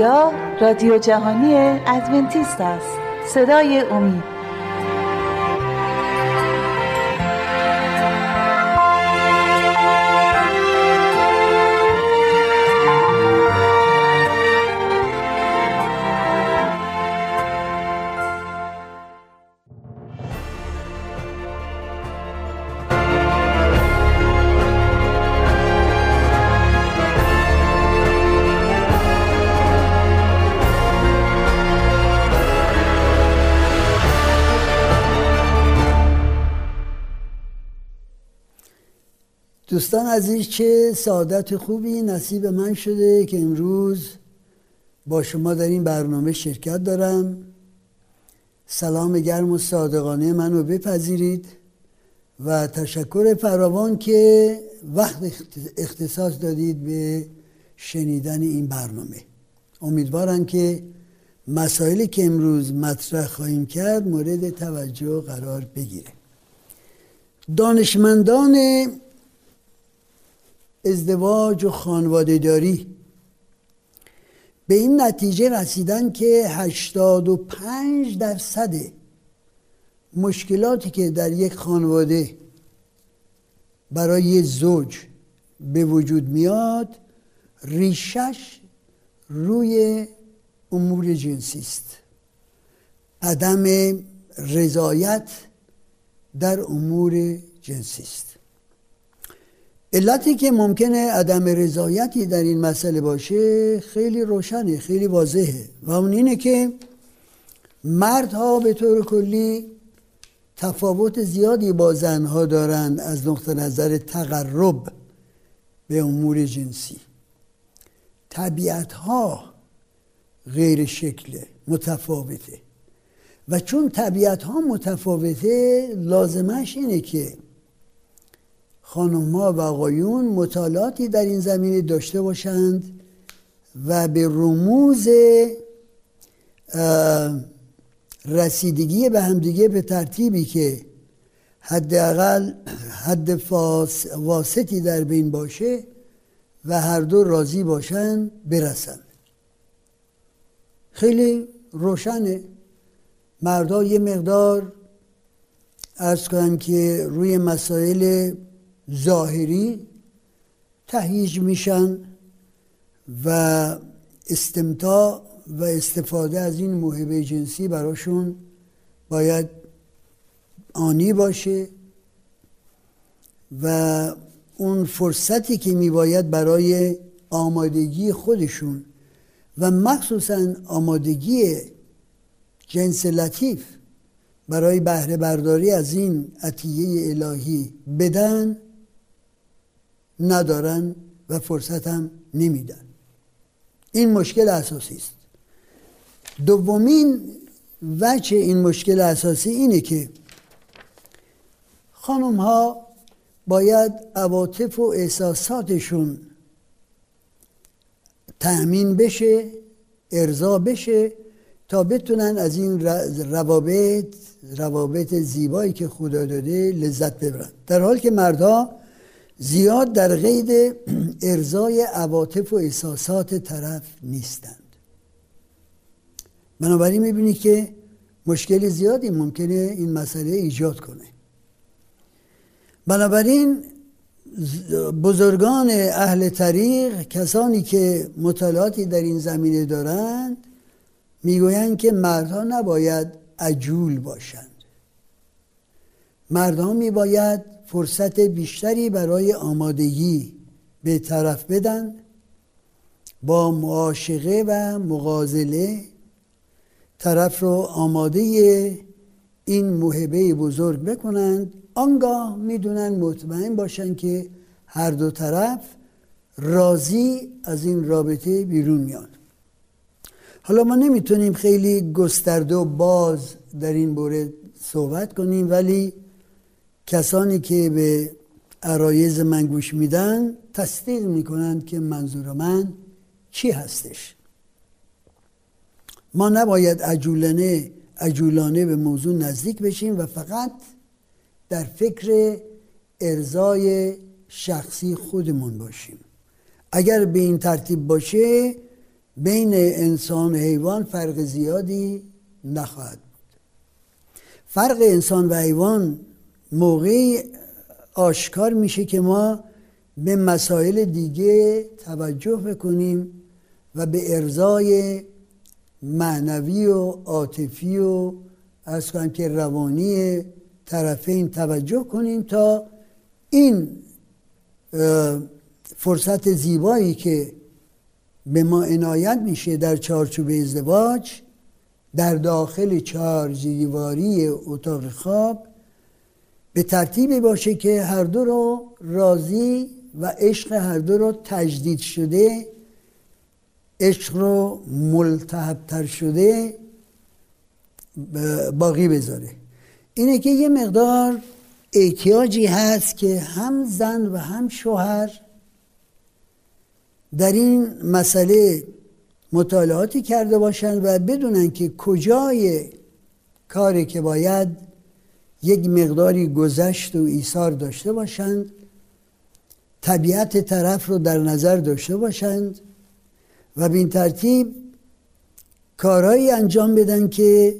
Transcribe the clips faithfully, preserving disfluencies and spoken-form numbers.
اینجا رادیو جهانی ادونتیست است، صدای امید. دوستان عزیز، چه سعادت خوبی نصیب من شده که امروز با شما در این برنامه شرکت دارم. سلام گرم و صادقانه منو بپذیرید و تشکر فراوان که وقت اختصاص دادید به شنیدن این برنامه. امیدوارم که مسائلی که امروز مطرح خواهیم کرد مورد توجه قرار بگیره. دانشمندان ازدواج و خانواده‌داری به این نتیجه رسیدن که هشتاد و پنج درصد مشکلاتی که در یک خانواده برای زوج به وجود میاد ریشش روی امور جنسی است. عدم رضایت در امور جنسی است. علتی که ممکنه عدم رضایتی در این مسئله باشه خیلی روشنه، خیلی واضحه و اون اینه که مردها به طور کلی تفاوت زیادی با زنها دارند از نقطه نظر تقرب به امور جنسی. طبیعتها غیر شکله، متفاوته و چون طبیعتها متفاوته لازمش اینه که خانم‌ها و آقایون مطالعاتی در این زمینه داشته باشند و به رموز رسیدگی به همدیگه به ترتیبی که حداقل حد فاس واسطی در بین باشه و هر دو راضی باشند برسند. خیلی روشنه. مردا یه مقدار عرض کنم که روی مسائل ظاهری تهیج میشن و استمتاع و استفاده از این موهبه جنسی براشون باید آنی باشه و اون فرصتی که میباید برای آمادگی خودشون و مخصوصا آمادگی جنس لطیف برای بهره برداری از این عطیه الهی بدن ندارن و فرصت هم نمیدن. این مشکل اساسی است. دومین وجه این مشکل اساسی اینه که خانم ها باید عواطف و احساساتشون تأمین بشه، ارضا بشه تا بتونن از این روابط روابط زیبایی که خدا داده لذت ببرن، در حالی که مردها زیاد در قید ارضای عواطف و احساسات طرف نیستند. بنابراین میبینی که مشکل زیادی ممکنه این مسئله ایجاد کنه. بنابراین بزرگان اهل طریق، کسانی که مطالعاتی در این زمینه دارند، میگویند که مردها نباید عجول باشند. مردها میباید فرصت بیشتری برای آمادگی به طرف بدن، با معاشقه و مغازله طرف رو آماده این موهبه بزرگ بکنند. آنگاه میدونن، مطمئن باشن که هر دو طرف راضی از این رابطه بیرون میان. حالا ما نمیتونیم خیلی گسترده و باز در این باره صحبت کنیم، ولی کسانی که به عرایض من گوش میدن تصدیق میکنند که منظور من چی هستش. ما نباید عجولانه عجولانه به موضوع نزدیک بشیم و فقط در فکر ارضای شخصی خودمون باشیم. اگر به این ترتیب باشه بین انسان و حیوان فرق زیادی نخواهد بود. فرق انسان و حیوان موقعی آشکار میشه که ما به مسائل دیگه توجه بکنیم و به ارضای معنوی و عاطفی و از کنم که روانی طرفین توجه کنیم تا این فرصت زیبایی که به ما عنایت میشه در چارچوب ازدواج، در داخل چهار دیواری اتاق خواب به ترتیبی باشه که هر دو رو راضی و عشق هر دو رو تجدید شده، عشق رو ملتهب‌تر شده باقی بذاره. اینه که یه مقدار احتیاجی هست که هم زن و هم شوهر در این مسئله مطالعاتی کرده باشند و بدونن که کجای کاری که باید یک مقداری گذشت و ایثار داشته باشند، طبیعت طرف رو در نظر داشته باشند و به این ترتیب کارهایی انجام بدن که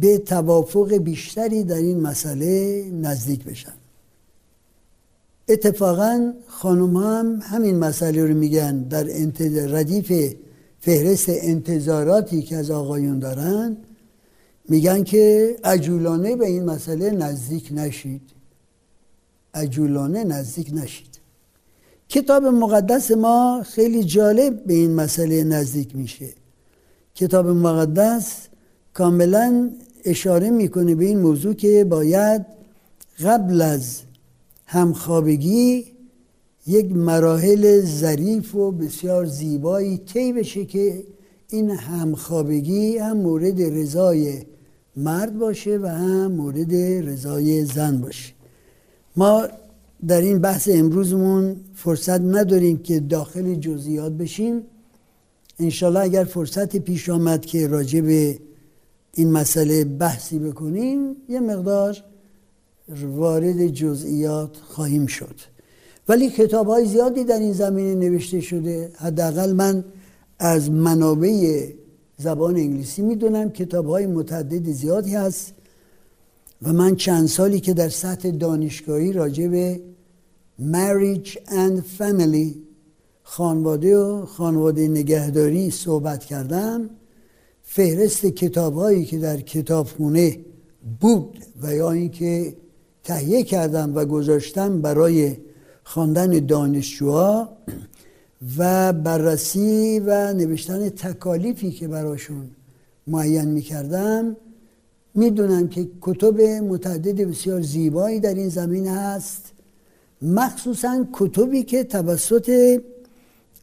به توافق بیشتری در این مسئله نزدیک بشن. اتفاقا خانم هم همین مسئله رو میگن در ردیف فهرست انتظاراتی که از آقایون دارن، میگن که عجولانه به این مسئله نزدیک نشید، عجولانه نزدیک نشید. کتاب مقدس ما خیلی جالب به این مسئله نزدیک میشه. کتاب مقدس کاملا اشاره میکنه به این موضوع که باید قبل از همخوابگی یک مراحل ظریف و بسیار زیبایی طی بشه که این همخوابگی هم مورد رضای مرد باشه و هم مورد رضای زن باشه. ما در این بحث امروزمون فرصت نداریم که داخل جزئیات بشیم. انشالله اگر فرصت پیش آمد که راجع به این مسئله بحثی بکنیم، یه مقدار وارد جزئیات خواهیم شد. ولی کتاب‌های زیادی در این زمینه نوشته شده. حداقل من از منابع زبان انگلیسی میدونم کتاب‌های متعدد زیادی هست و من چند سالی که در سطح دانشگاهی راجع به marriage and family، خانواده و خانواده نگهداری صحبت کردم، فهرست کتاب‌هایی که در کتابخونه بود و یا اینکه تهیه کردم و گذاشتم برای خواندن دانشجوها و بررسی و نوشتن تکالیفی که براشون معین می‌کردم، میدونم که کتب متعدد بسیار زیبایی در این زمینه هست، مخصوصاً کتبی که توسط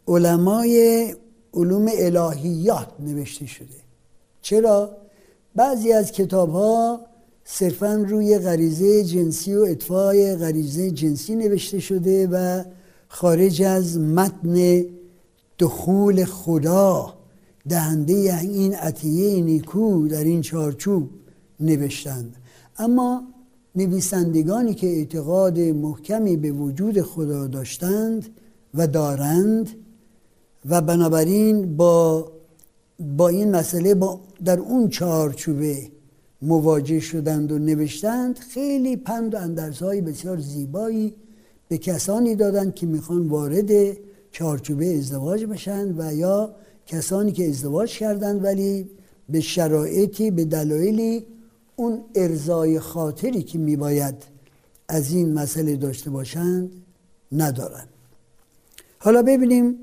علمای علوم الهیات نوشته شده. چرا؟ بعضی از کتاب‌ها صرفاً روی غریزه جنسی و اطفای غریزه جنسی نوشته شده و خارج از متن دخول خدا دهنده این عطیه نیکو در این چارچوب نوشتند. اما نویسندگانی که اعتقاد محکمی به وجود خدا داشتند و دارند و بنابراین با با این مسئله با در اون چارچوبه مواجه شدند و نوشتند، خیلی پند و اندرزهای بسیار زیبایی به کسانی دادند که میخوان وارد چارچوبه ازدواج بشن و یا کسانی که ازدواج کردند ولی به شرایطی، به دلایلی اون ارضای خاطری که میباید از این مسئله داشته باشند ندارن. حالا ببینیم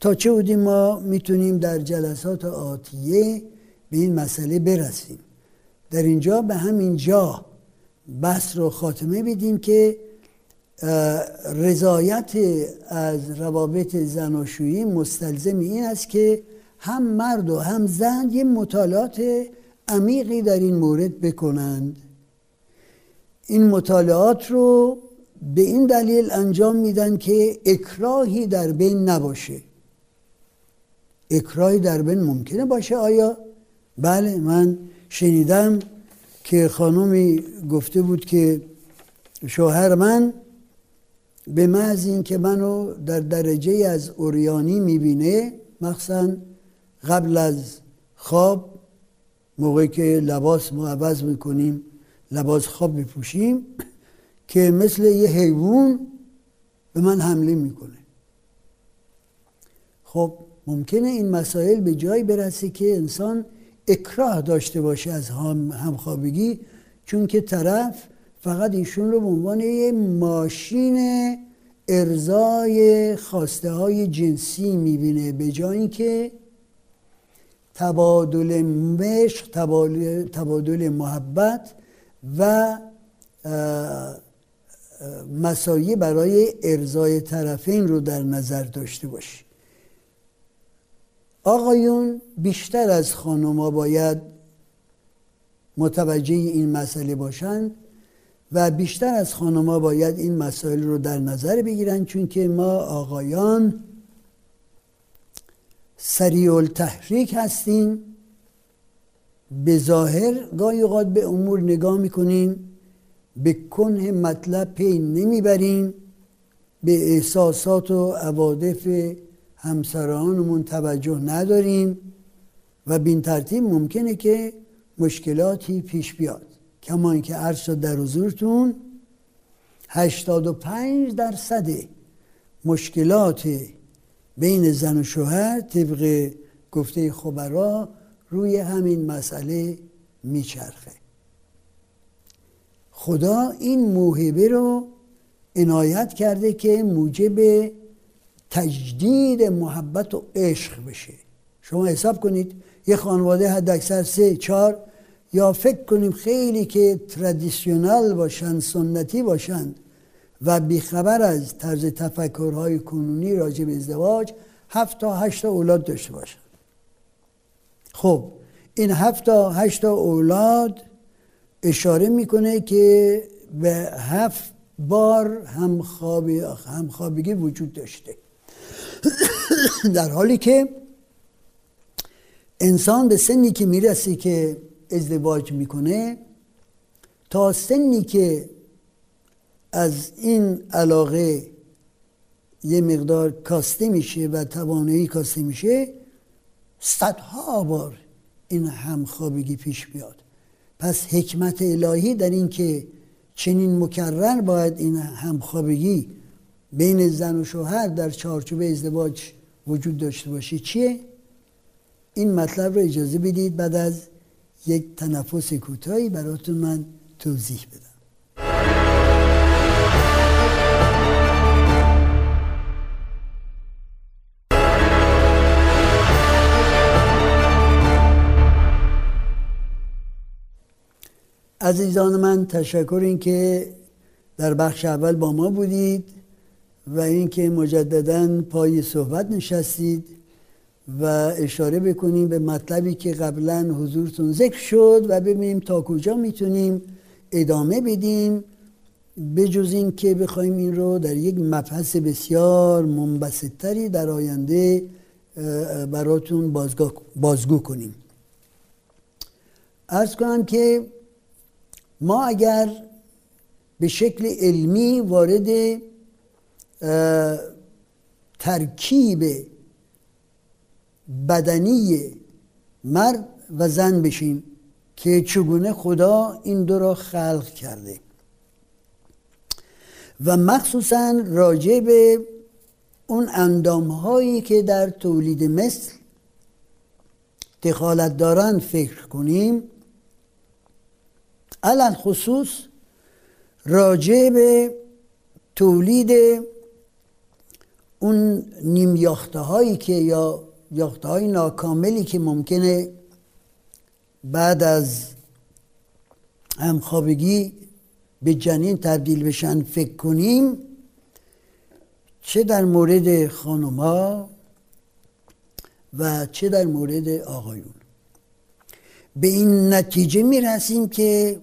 تا چه حدی ما میتونیم در جلسات آتیه به این مسئله برسیم. در اینجا به همین جا بحث رو خاتمه بدیم که رضایت از روابط زناشویی مستلزم این است که هم مرد و هم زن یه مطالعات عمیقی در این مورد بکنند. این مطالعات رو به این دلیل انجام میدن که اکراهی در بین نباشه. اکراهی در بین ممکنه باشه. آیا؟ بله، من شنیدم که خانومی گفته بود که شوهر من به محض این که منو در درجه از عریانی میبینه مخصوصا قبل از خواب، موقعی که لباس ما عوض میکنیم، لباس خواب میپوشیم، که مثل یه حیوان به من حمله میکنه. خب ممکنه این مسائل به جایی برسه که انسان اکراه داشته باشه از همخوابگی، چون که طرف فقط ایشون رو به عنوان یه ماشین ارضای خواسته های جنسی میبینه، به جایی که تبادل مشق، تبادل, تبادل محبت و مساعی برای ارضای طرفین رو در نظر داشته باشه. آقایون بیشتر از خانم‌ها باید متوجه این مسئله باشند و بیشتر از خانم‌ها باید این مسائل رو در نظر بگیرن، چون که ما آقایان سریع التحریک هستیم، به ظاهر گاهی اوقات به امور نگاه میکنیم، به کنه مطلب پی نمیبریم، به احساسات و عواطف همسرانمون توجه نداریم و بین ترتیب ممکنه که مشکلاتی پیش بیاد. کما اینکه عرض شد در حضورتون هشتاد و پنج درصد مشکلات بین زن و شوهر طبق گفته خبرا روی همین مسئله میچرخه. خدا این موهبه رو عنایت کرده که موجب تجدید محبت و عشق بشه. شما حساب کنید یه خانواده حد اکثر سه چهار، یا فکر کنیم خیلی که ترادیشنال باشن، سنتی باشن و بیخبر از طرز تفکرهای کنونی راجع به ازدواج، هفت تا هشت تا اولاد داشته باشن. خب این هفت تا هشت تا اولاد اشاره میکنه که به هفت بار همخوابی همخوابگی وجود داشته، در حالی که انسان به سنی که میرسه که ازدواج میکنه، تا سنی که از این علاقه یه مقدار کاسته میشه و توانایی کاسته میشه، صدها بار این همخوابگی پیش بیاد. پس حکمت الهی در این که چنین مکرر باید این همخوابگی بین زن و شوهر در چارچوب ازدواج وجود داشته باشه چیه؟ این مطلب رو اجازه بدید بعد از یک تنفس کوتاهی براتون من توضیح بدم. عزیزان من، تشکر این که در بخش اول با ما بودید و اینکه مجدداً پای صحبت نشستید و اشاره بکنیم به مطلبی که قبلا حضورتون ذکر شد و ببینیم تا کجا میتونیم ادامه بدیم، بجز این که بخوایم این رو در یک مبحث بسیار منبسطتری در آینده براتون بازگو کنیم. عرض کنم که ما اگر به شکل علمی وارد ترکیب بدنی مرد و زن بشیم که چگونه خدا این دو را خلق کرده و مخصوصاً راجع به اون اندامهایی که در تولید مثل دخالت دارن فکر کنیم، علل خصوص راجع به تولید اون نیم یافته هایی که یا یافته های ناکاملی که ممکنه بعد از همخوابگی به جنین تبدیل بشن فکر کنیم، چه در مورد خانم ها و چه در مورد آقایون. به این نتیجه میرسیم که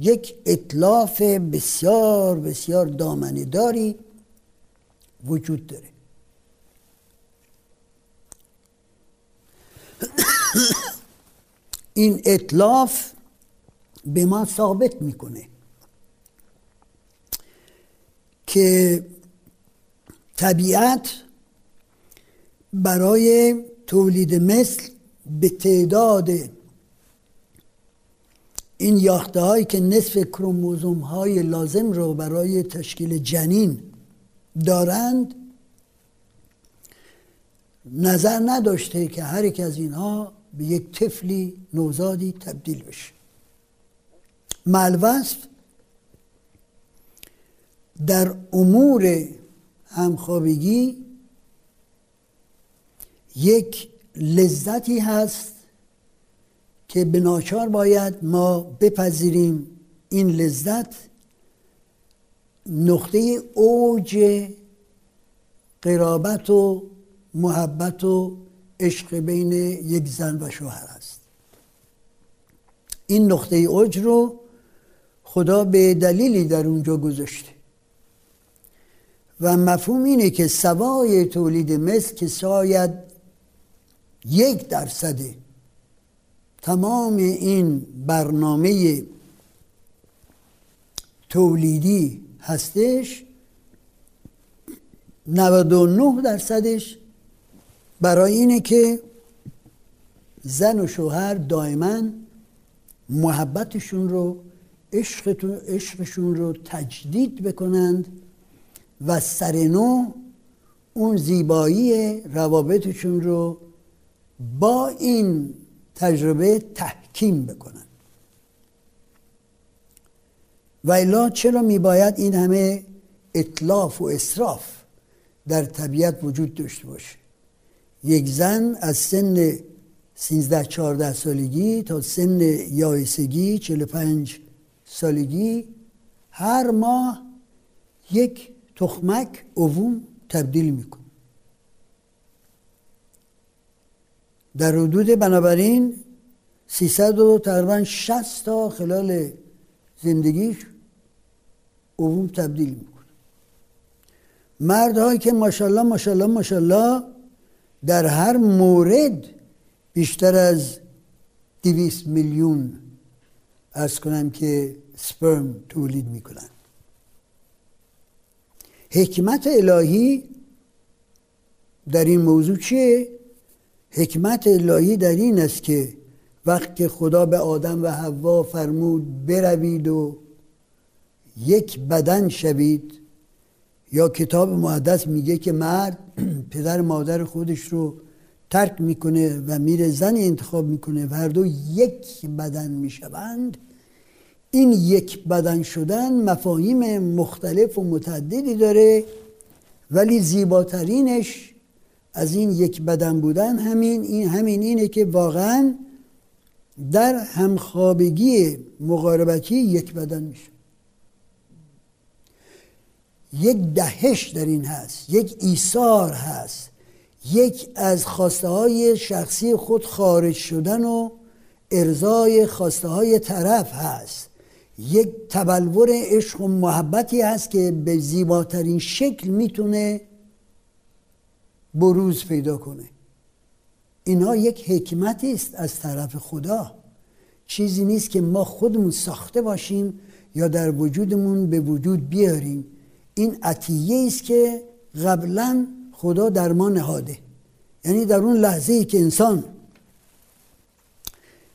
یک اتلاف بسیار بسیار دامنه داری وجود داره. این اتلاف به ما ثابت میکنه که طبیعت برای تولید مثل به تعداد این یافته هایی که نصف کروموزوم های لازم رو برای تشکیل جنین دارند نظر نداشته که هر یک از اینها به یک طفلی نوزادی تبدیل بشه. ملوصف در امور همخوابگی یک لذتی هست که به ناچار باید ما بپذیریم این لذت نقطه اوج قرابت و محبت و عشق بین یک زن و شوهر است. این نقطه اوج رو خدا به دلیلی در اونجا گذاشته و مفهوم اینه که سوای تولید مثل که شاید یک درصد تمام این برنامه تولیدی هستش، نود و نه درصدش برای اینه که زن و شوهر دائما محبتشون رو عشقشون رو تجدید بکنند و سرنو اون زیبایی روابطشون رو با این تجربه تحکیم بکنن. و الا چرا میباید این همه اتلاف و اسراف در طبیعت وجود داشته باشه؟ یک زن از سن سیزده چهارده سالگی تا سن یائسگی چهل و پنج سالگی هر ماه یک تخمک اووم تبدیل میکنه. در حدود بنابراین سیصد و تقریباً شصت تا خلال زندگیش اووم تبدیل میکنه. مردهایی که ماشاءالله ماشاءالله ماشاءالله در هر مورد بیشتر از دویست میلیون عرض کنم که سپرم تولید میکنن. حکمت الهی در این موضوع چیه؟ حکمت الهی در این است که وقتی خدا به آدم و حوا فرمود بروید و یک بدن شوید، یا کتاب مقدس میگه که مرد پدر مادر خودش رو ترک میکنه و میره زن انتخاب میکنه و هر دو یک بدن میشوند، این یک بدن شدن مفاهیم مختلف و متعددی داره، ولی زیباترینش از این یک بدن بودن همین این همین اینه که واقعا در همخوابگی مقاربتی یک بدن میشه. یک دهش در این هست، یک ایثار هست، یک از خواسته های شخصی خود خارج شدن و ارضای خواسته های طرف هست، یک تبلور عشق و محبتی هست که به زیباترین شکل میتونه بروز پیدا کنه. اینها یک حکمتی است از طرف خدا، چیزی نیست که ما خودمون ساخته باشیم یا در وجودمون به وجود بیاریم. این عطیه است که قبلا خدا در ما نهاده. یعنی در اون لحظه ای که انسان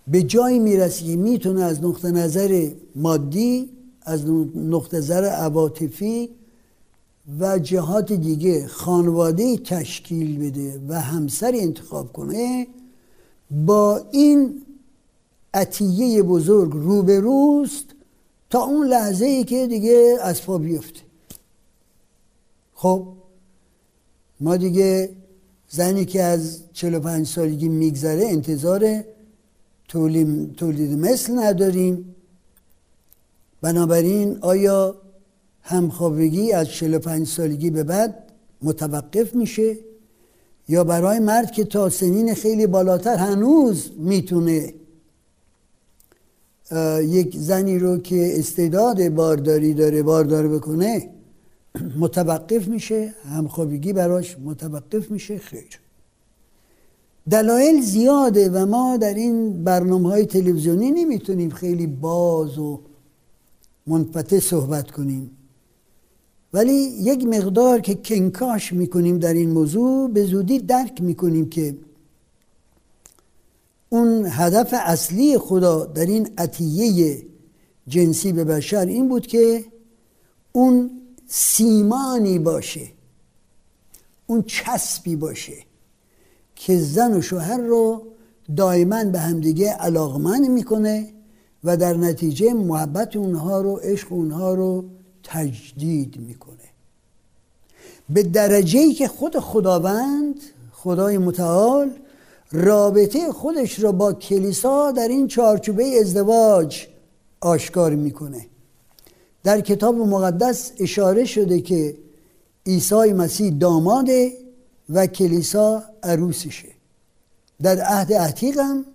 به جایی میرسه که میتونه از نقطه نظر مادی، از نقطه نظر عواطفی و جهات دیگه خانواده تشکیل بده و همسر انتخاب کنه، با این عطیه بزرگ روبروست تا اون لحظه ای که دیگه از پا بیفته. خب ما دیگه زنی که از چهل و پنج سالگی میگذره انتظار تولید مثل نداریم. بنابراین آیا همخوابگی از چهل و پنج سالگی به بعد متوقف میشه؟ یا برای مرد که تا سنین خیلی بالاتر هنوز میتونه یک زنی رو که استعداد بارداری داره باردار بکنه متوقف میشه، همخوابگی براش متوقف میشه؟ خیر، دلایل زیاده و ما در این برنامه‌های تلویزیونی نمیتونیم خیلی باز و منفتح صحبت کنیم، ولی یک مقدار که کنکاش میکنیم در این موضوع، به زودی درک میکنیم که اون هدف اصلی خدا در این عطیه جنسی به بشر این بود که اون سیمانی باشه، اون چسبی باشه که زن و شوهر رو دائما به همدیگه علاقمند میکنه و در نتیجه محبت اونها رو، عشق اونها رو تجدید میکنه به درجه‌ای که خود خداوند، خدای متعال، رابطه خودش رو با کلیسا در این چارچوبه ازدواج آشکار میکنه. در کتاب مقدس اشاره شده که عیسی مسیح داماده و کلیسا عروسشه. در عهد عتیق هم،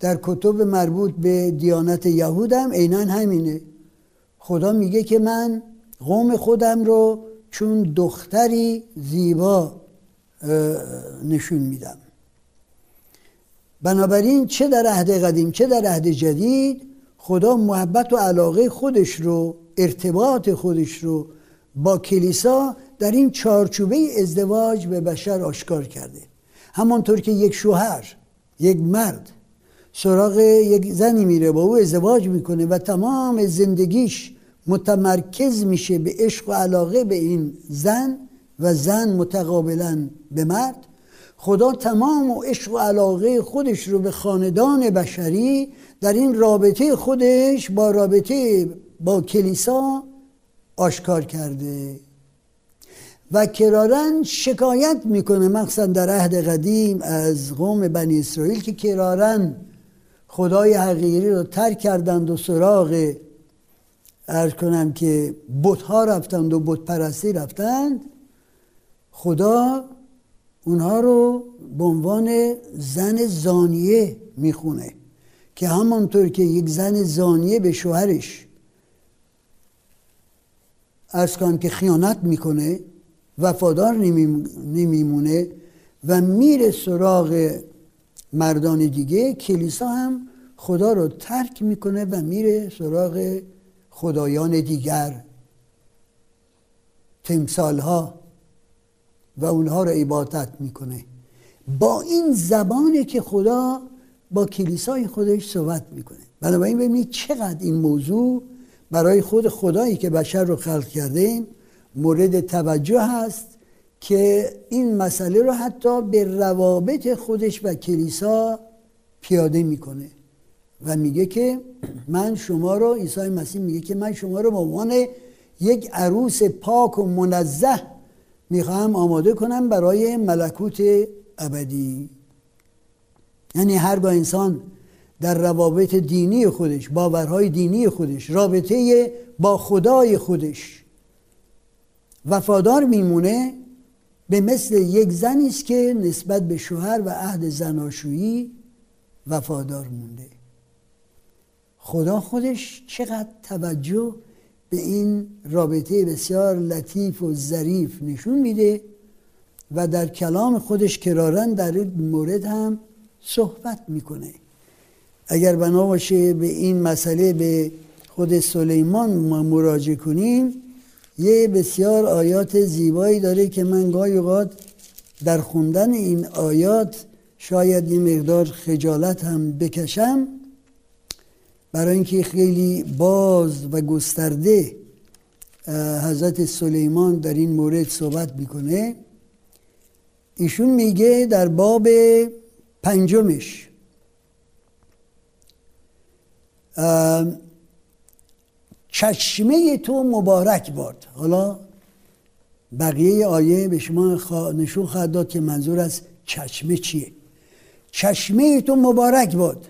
در کتب مربوط به دیانت یهود هم عیناً همینه. خدا میگه که من قوم خودم رو چون دختری زیبا نشون میدم. بنابراین چه در عهد قدیم چه در عهد جدید، خدا محبت و علاقه خودش رو، ارتباط خودش رو با کلیسا در این چارچوبه ازدواج به بشر آشکار کرده. همانطور که یک شوهر، یک مرد سراغ یک زنی میره، با او ازدواج میکنه و تمام زندگیش متمرکز میشه به عشق و علاقه به این زن و زن متقابلا به مرد، خدا تمام و عشق و علاقه خودش رو به خاندان بشری در این رابطه خودش با رابطه با کلیسا آشکار کرده و کرارن شکایت میکنه، مخصوصا در عهد قدیم، از قوم بنی اسرائیل که کرارن خدای حقیقی رو ترک کردند و سراغ عرض کنم که بت‌ها رفتند و بت پرستی رفتند. خدا اونها رو به عنوان زن زانیه میخونه که همانطور که یک زن زانیه به شوهرش عرض کنم که خیانت میکنه، وفادار نمیمونه و میره سراغ مردان دیگه، کلیسا هم خدا رو ترک میکنه و میره سراغ خدایان دیگر، تمثالها، و اونها رو عبادت میکنه. با این زبانه که خدا با کلیسای خودش صحبت میکنه. بنابراین ببینید چقدر این موضوع برای خود خدایی که بشر رو خلق کرده مورد توجه هست که این مسئله رو حتی به روابط خودش و کلیسا پیاده میکنه و میگه که من شما رو، عیسی مسیح میگه که من شما رو به عنوان یک عروس پاک و منزه میخوام آماده کنم برای ملکوت ابدی. یعنی هرگاه انسان در روابط دینی خودش، باورهای دینی خودش، رابطه با خدای خودش وفادار میمونه، به مثل یک زنی است که نسبت به شوهر و عهد زناشویی وفادار مونده. خدا خودش چقدر توجه به این رابطه بسیار لطیف و ظریف نشون میده و در کلام خودش کرارا در این مورد هم صحبت میکنه. اگر بنا باشه به این مسئله به خود سلیمان ما مراجعه کنیم، یه بسیار آیات زیبایی داره که من گاهی اوقات در خوندن این آیات شاید یه مقدار خجالت هم بکشم، برای اینکه خیلی باز و گسترده حضرت سلیمان در این مورد صحبت میکنه. ایشون میگه در باب پنجمش، چشمه تو مبارک باد. حالا بقیه آیه به شما نشون خواهد داد که منظور از چشمه چیه. چشمه تو مبارک باد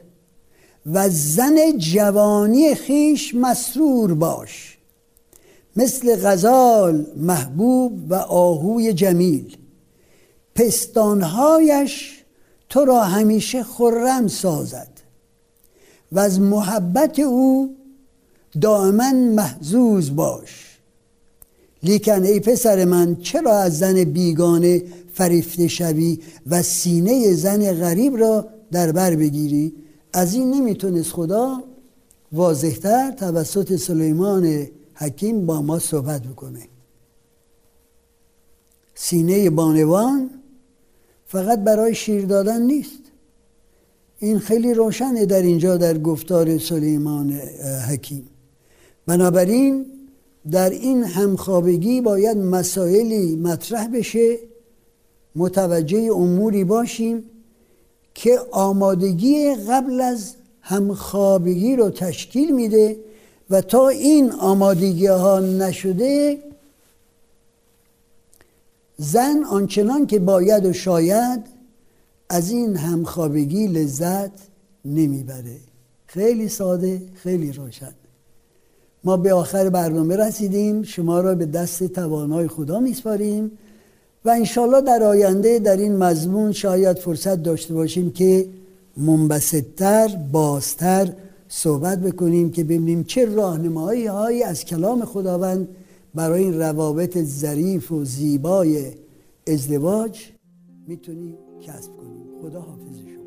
و زن جوانی خیش مسرور باش، مثل غزال محبوب و آهوی جمیل. پستانهایش تو را همیشه خرم سازد و از محبت او دائما محظوظ باش. لیکن ای پسر من، چرا از زن بیگانه فریفته شوی و سینه زن غریب را در بر بگیری؟ از این نمیتونست خدا واضح‌تر توسط سلیمان حکیم با ما صحبت بکنه. سینه بانوان فقط برای شیر دادن نیست. این خیلی روشنه در اینجا در گفتار سلیمان حکیم. بنابراین در این همخوابگی باید مسائلی مطرح بشه، متوجه اموری باشیم که آمادگی قبل از همخوابگی رو تشکیل میده و تا این آمادگی ها نشده زن آنچنان که باید و شاید از این همخوابگی لذت نمیبره. خیلی ساده، خیلی روشن. ما به آخر برنامه رسیدیم. شما را به دست توانای خدا میسپاریم و انشالله در آینده در این مضمون شاید فرصت داشته باشیم که منبسط‌تر، بازتر صحبت بکنیم که ببینیم چه راهنمایی هایی از کلام خداوند برای این روابط ظریف و زیبای ازدواج میتونیم کسب کنیم. خدا حافظ شما.